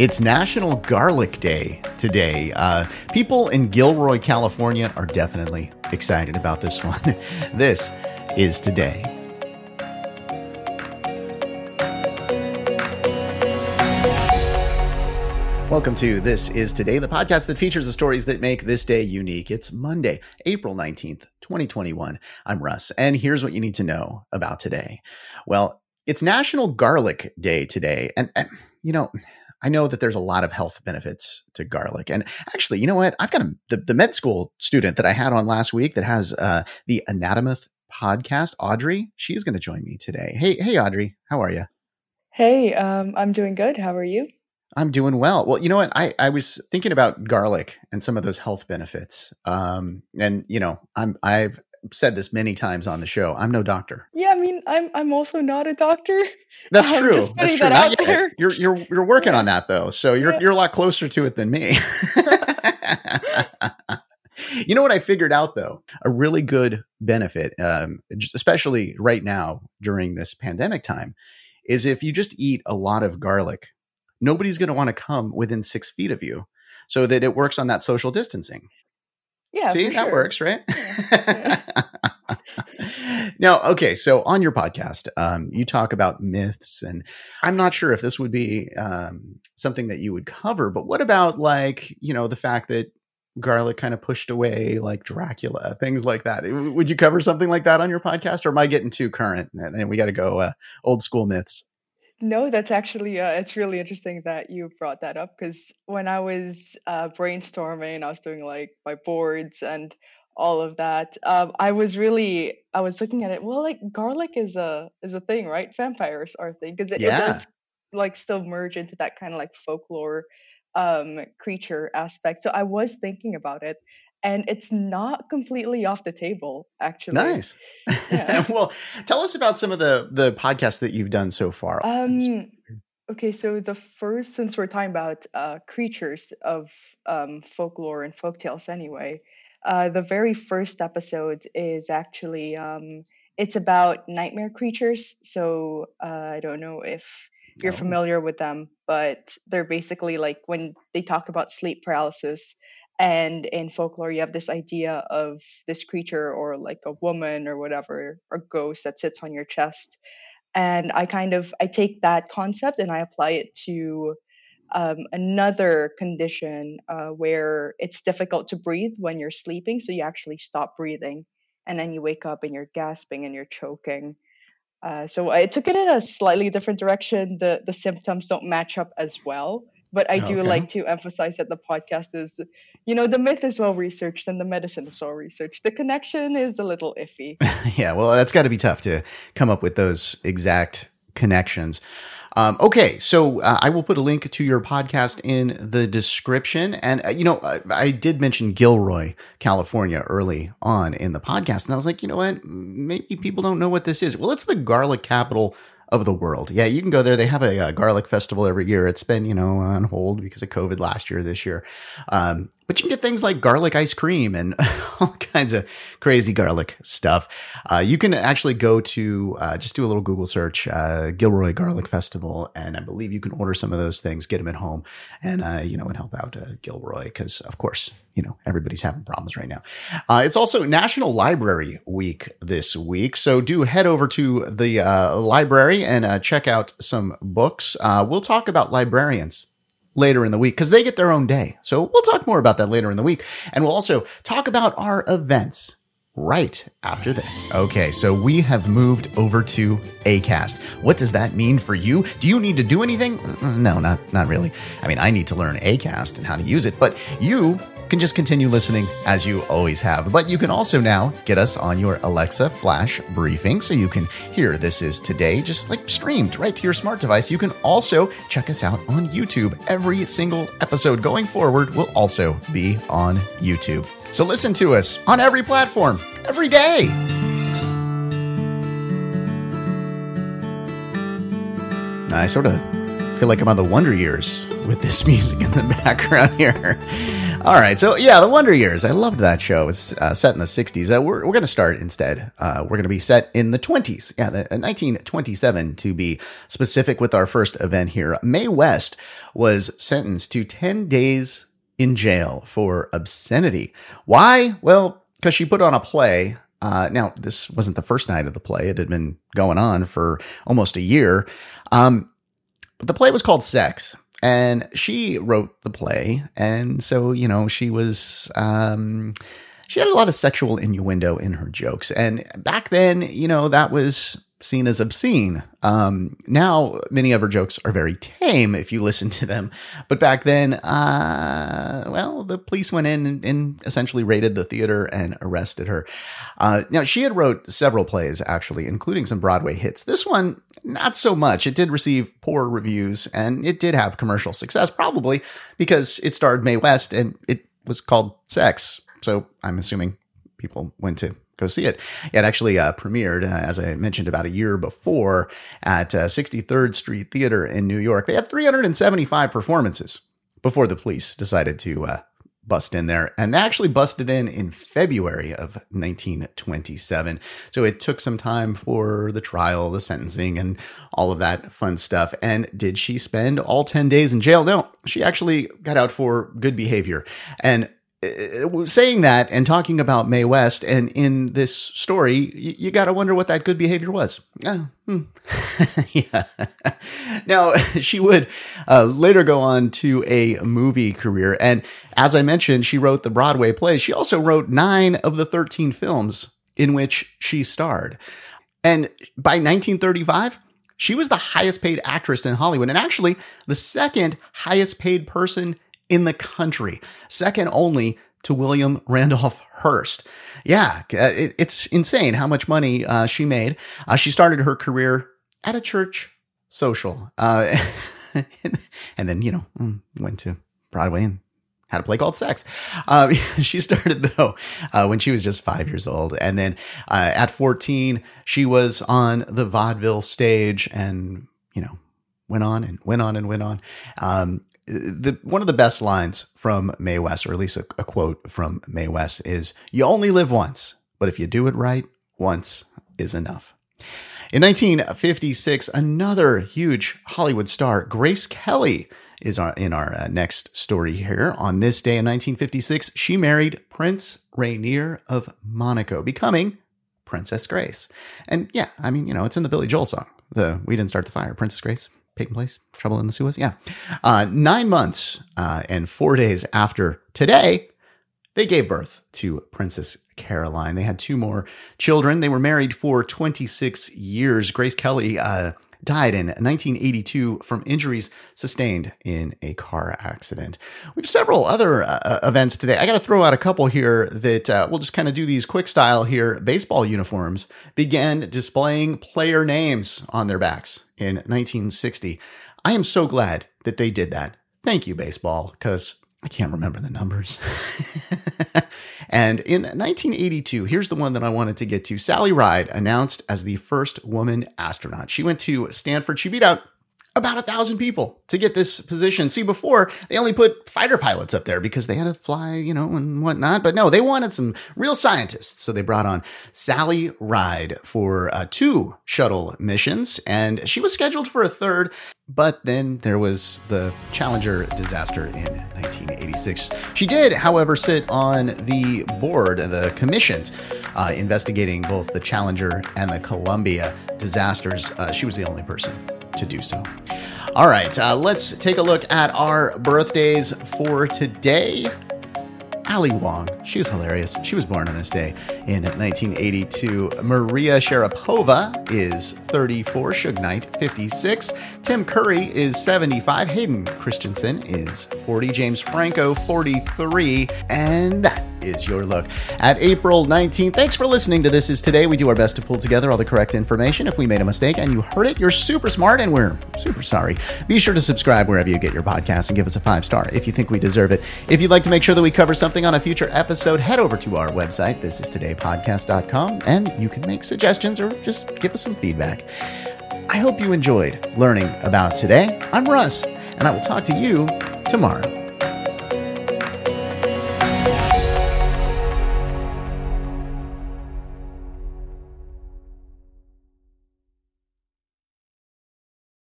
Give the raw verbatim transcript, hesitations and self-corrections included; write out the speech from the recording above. It's National Garlic Day today. Uh, people in Gilroy, California are definitely excited about this one. This is Today. Welcome to This Is Today, the podcast that features the stories that make this day unique. It's Monday, April nineteenth, twenty twenty-one. I'm Russ, and here's what you need to know about today. Well, it's National Garlic Day today, and, and you know, I know that there's a lot of health benefits to garlic. And actually, you know what? I've got a, the, the med school student that I had on last week that has uh, the Anatomist podcast, Audrey. She's going to join me today. Hey, hey, Audrey, how are you? Hey, um, I'm doing good. How are you? I'm doing well. Well, you know what? I, I was thinking about garlic and some of those health benefits. Um, and, you know, I'm, I've said this many times on the show. I'm no doctor. Yeah, I mean, I'm I'm also not a doctor. That's true. Just putting that out there. You're you're you're working on that though. So you're yeah. you're a lot closer to it than me. You know what I figured out though? A really good benefit, um, especially right now during this pandemic time, is if you just eat a lot of garlic, nobody's going to want to come within six feet of you, so that it works on that social distancing. Yeah, see, that sure. works, right? Yeah. Yeah. Now, okay, so on your podcast, um, you talk about myths, and I'm not sure if this would be um, something that you would cover, but what about, like, you know, the fact that garlic kind of pushed away, like Dracula, things like that? Would you cover something like that on your podcast, or am I getting too current and we got to go uh, old school myths? No, that's actually, uh, it's really interesting that you brought that up, because when I was uh, brainstorming, I was doing like my boards and all of that. Um, I was really, I was looking at it, well, like garlic is a is a thing, right? Vampires are a thing, because it, yeah. it does like still merge into that kind of like folklore um, creature aspect. So I was thinking about it. And it's not completely off the table, actually. Nice. Yeah. Well, tell us about some of the, the podcasts that you've done so far. Um, okay, so the first, since we're talking about uh, creatures of um, folklore and folktales anyway, uh, the very first episode is actually, um, it's about nightmare creatures. So uh, I don't know if you're no. familiar with them, but they're basically like when they talk about sleep paralysis. And in folklore, you have this idea of this creature or like a woman or whatever, or ghost that sits on your chest. And I kind of, I take that concept and I apply it to um, another condition uh, where it's difficult to breathe when you're sleeping. So you actually stop breathing and then you wake up and you're gasping and you're choking. Uh, so I took it in a slightly different direction. The, the symptoms don't match up as well. But I do okay. like to emphasize that the podcast is, you know, the myth is well researched and the medicine is well researched. The connection is a little iffy. Yeah, well, that's got to be tough to come up with those exact connections. Um, okay, so uh, I will put a link to your podcast in the description. And, uh, you know, I, I did mention Gilroy, California early on in the podcast. And I was like, you know what? Maybe people don't know what this is. Well, it's the garlic capital of the world. Yeah, you can go there. They have a, a garlic festival every year. It's been, you know, on hold because of COVID last year, this year. Um, but you can get things like garlic ice cream and all kinds of crazy garlic stuff. Uh, you can actually go to, uh, just do a little Google search, uh, Gilroy Garlic Festival. And I believe you can order some of those things, get them at home and, uh, you know, and help out uh, Gilroy because, of course, you know, everybody's having problems right now. Uh, it's also National Library Week this week. So do head over to the uh, library and uh, check out some books. Uh, we'll talk about librarians later in the week because they get their own day. So we'll talk more about that later in the week. And we'll also talk about our events right after this. Okay, so we have moved over to Acast. What does that mean for you? Do you need to do anything? No, not, not really. I mean, I need to learn Acast and how to use it, but you can just continue listening as you always have. But you can also now get us on your Alexa flash briefing so you can hear This Is Today just like streamed right to your smart device. You can also check us out on YouTube. Every single episode going forward will also be on YouTube. So listen to us on every platform, every day. I sort of feel like I'm on The Wonder Years with this music in the background here. All right. So, yeah, The Wonder Years. I loved that show. It's uh, set in the sixties. Uh, we're we're going to start instead. Uh, we're going to be set in the twenties. Yeah, the, uh, nineteen twenty-seven, to be specific with our first event here. Mae West was sentenced to ten days in jail for obscenity. Why? Well, because she put on a play. Uh, now, this wasn't the first night of the play. It had been going on for almost a year. Um, but the play was called Sex. And she wrote the play, and so, you know, she was, um, she had a lot of sexual innuendo in her jokes. And back then, you know, that was seen as obscene. Um, now, many of her jokes are very tame if you listen to them. But back then, uh, well, the police went in and, and essentially raided the theater and arrested her. Uh, now, she had wrote several plays, actually, including some Broadway hits. This one, not so much. It did receive poor reviews, and it did have commercial success, probably because it starred Mae West, and it was called Sex. So I'm assuming people went to go see it. It actually uh, premiered, uh, as I mentioned, about a year before at uh, sixty-third Street Theater in New York. They had three hundred seventy-five performances before the police decided to uh, bust in there. And they actually busted in in February of nineteen twenty-seven. So it took some time for the trial, the sentencing, and all of that fun stuff. And did she spend all ten days in jail? No, she actually got out for good behavior. And saying that and talking about Mae West and in this story, you, you got to wonder what that good behavior was. Oh, hmm. Yeah. Now, she would uh, later go on to a movie career. And as I mentioned, she wrote the Broadway plays. She also wrote nine of the thirteen films in which she starred. And by nineteen thirty-five, she was the highest paid actress in Hollywood, and actually the second highest paid person in the country, second only to William Randolph Hearst. Yeah, it, it's insane how much money uh, she made. Uh, she started her career at a church social, uh, and then, you know, went to Broadway and had a play called Sex. Uh, she started, though, uh, when she was just five years old. And then uh, at fourteen, she was on the vaudeville stage and, you know, went on and went on and went on. Um, The, one of the best lines from Mae West, or at least a, a quote from Mae West, is, "You only live once, but if you do it right, once is enough." In nineteen fifty-six, another huge Hollywood star, Grace Kelly, is our, in our uh, next story here. On this day in nineteen fifty-six, she married Prince Rainier of Monaco, becoming Princess Grace. And yeah, I mean, you know, it's in the Billy Joel song, the We Didn't Start the Fire, Princess Grace. Taking place, Trouble in the Suez. Yeah. Uh, nine months uh, and four days after today, they gave birth to Princess Caroline. They had two more children. They were married for twenty-six years. Grace Kelly uh, died in nineteen eighty-two from injuries sustained in a car accident. We have several other uh, events today. I got to throw out a couple here that uh, we'll just kind of do these quick style here. Baseball uniforms began displaying player names on their backs in nineteen sixty. I am so glad that they did that. Thank you, baseball, because I can't remember the numbers. And in nineteen eighty-two, here's the one that I wanted to get to. Sally Ride announced as the first woman astronaut. She went to Stanford. She beat out about a thousand people to get this position. See, before, they only put fighter pilots up there because they had to fly, you know, and whatnot. But no, they wanted some real scientists. So they brought on Sally Ride for uh, two shuttle missions, and she was scheduled for a third. But then there was the Challenger disaster in nineteen eighty-six. She did, however, sit on the board, the commissions, uh, investigating both the Challenger and the Columbia disasters. Uh, she was the only person to do so. All right, uh, let's take a look at our birthdays for today. Ali Wong, she's hilarious. She was born on this day in nineteen eighty-two. Maria Sharapova is thirty-four. Suge Knight, fifty-six. Tim Curry is seventy-five. Hayden Christensen is forty. James Franco, forty-three. And that is your look at April nineteenth. Thanks for listening to This Is Today. We do our best to pull together all the correct information. If we made a mistake and you heard it, you're super smart and we're super sorry. Be sure to subscribe wherever you get your podcast and give us a five star if you think we deserve it. If you'd like to make sure that we cover something on a future episode, head over to our website, this is today podcast dot com, and you can make suggestions or just give us some feedback. I hope you enjoyed learning about today. I'm Russ, and I will talk to you tomorrow.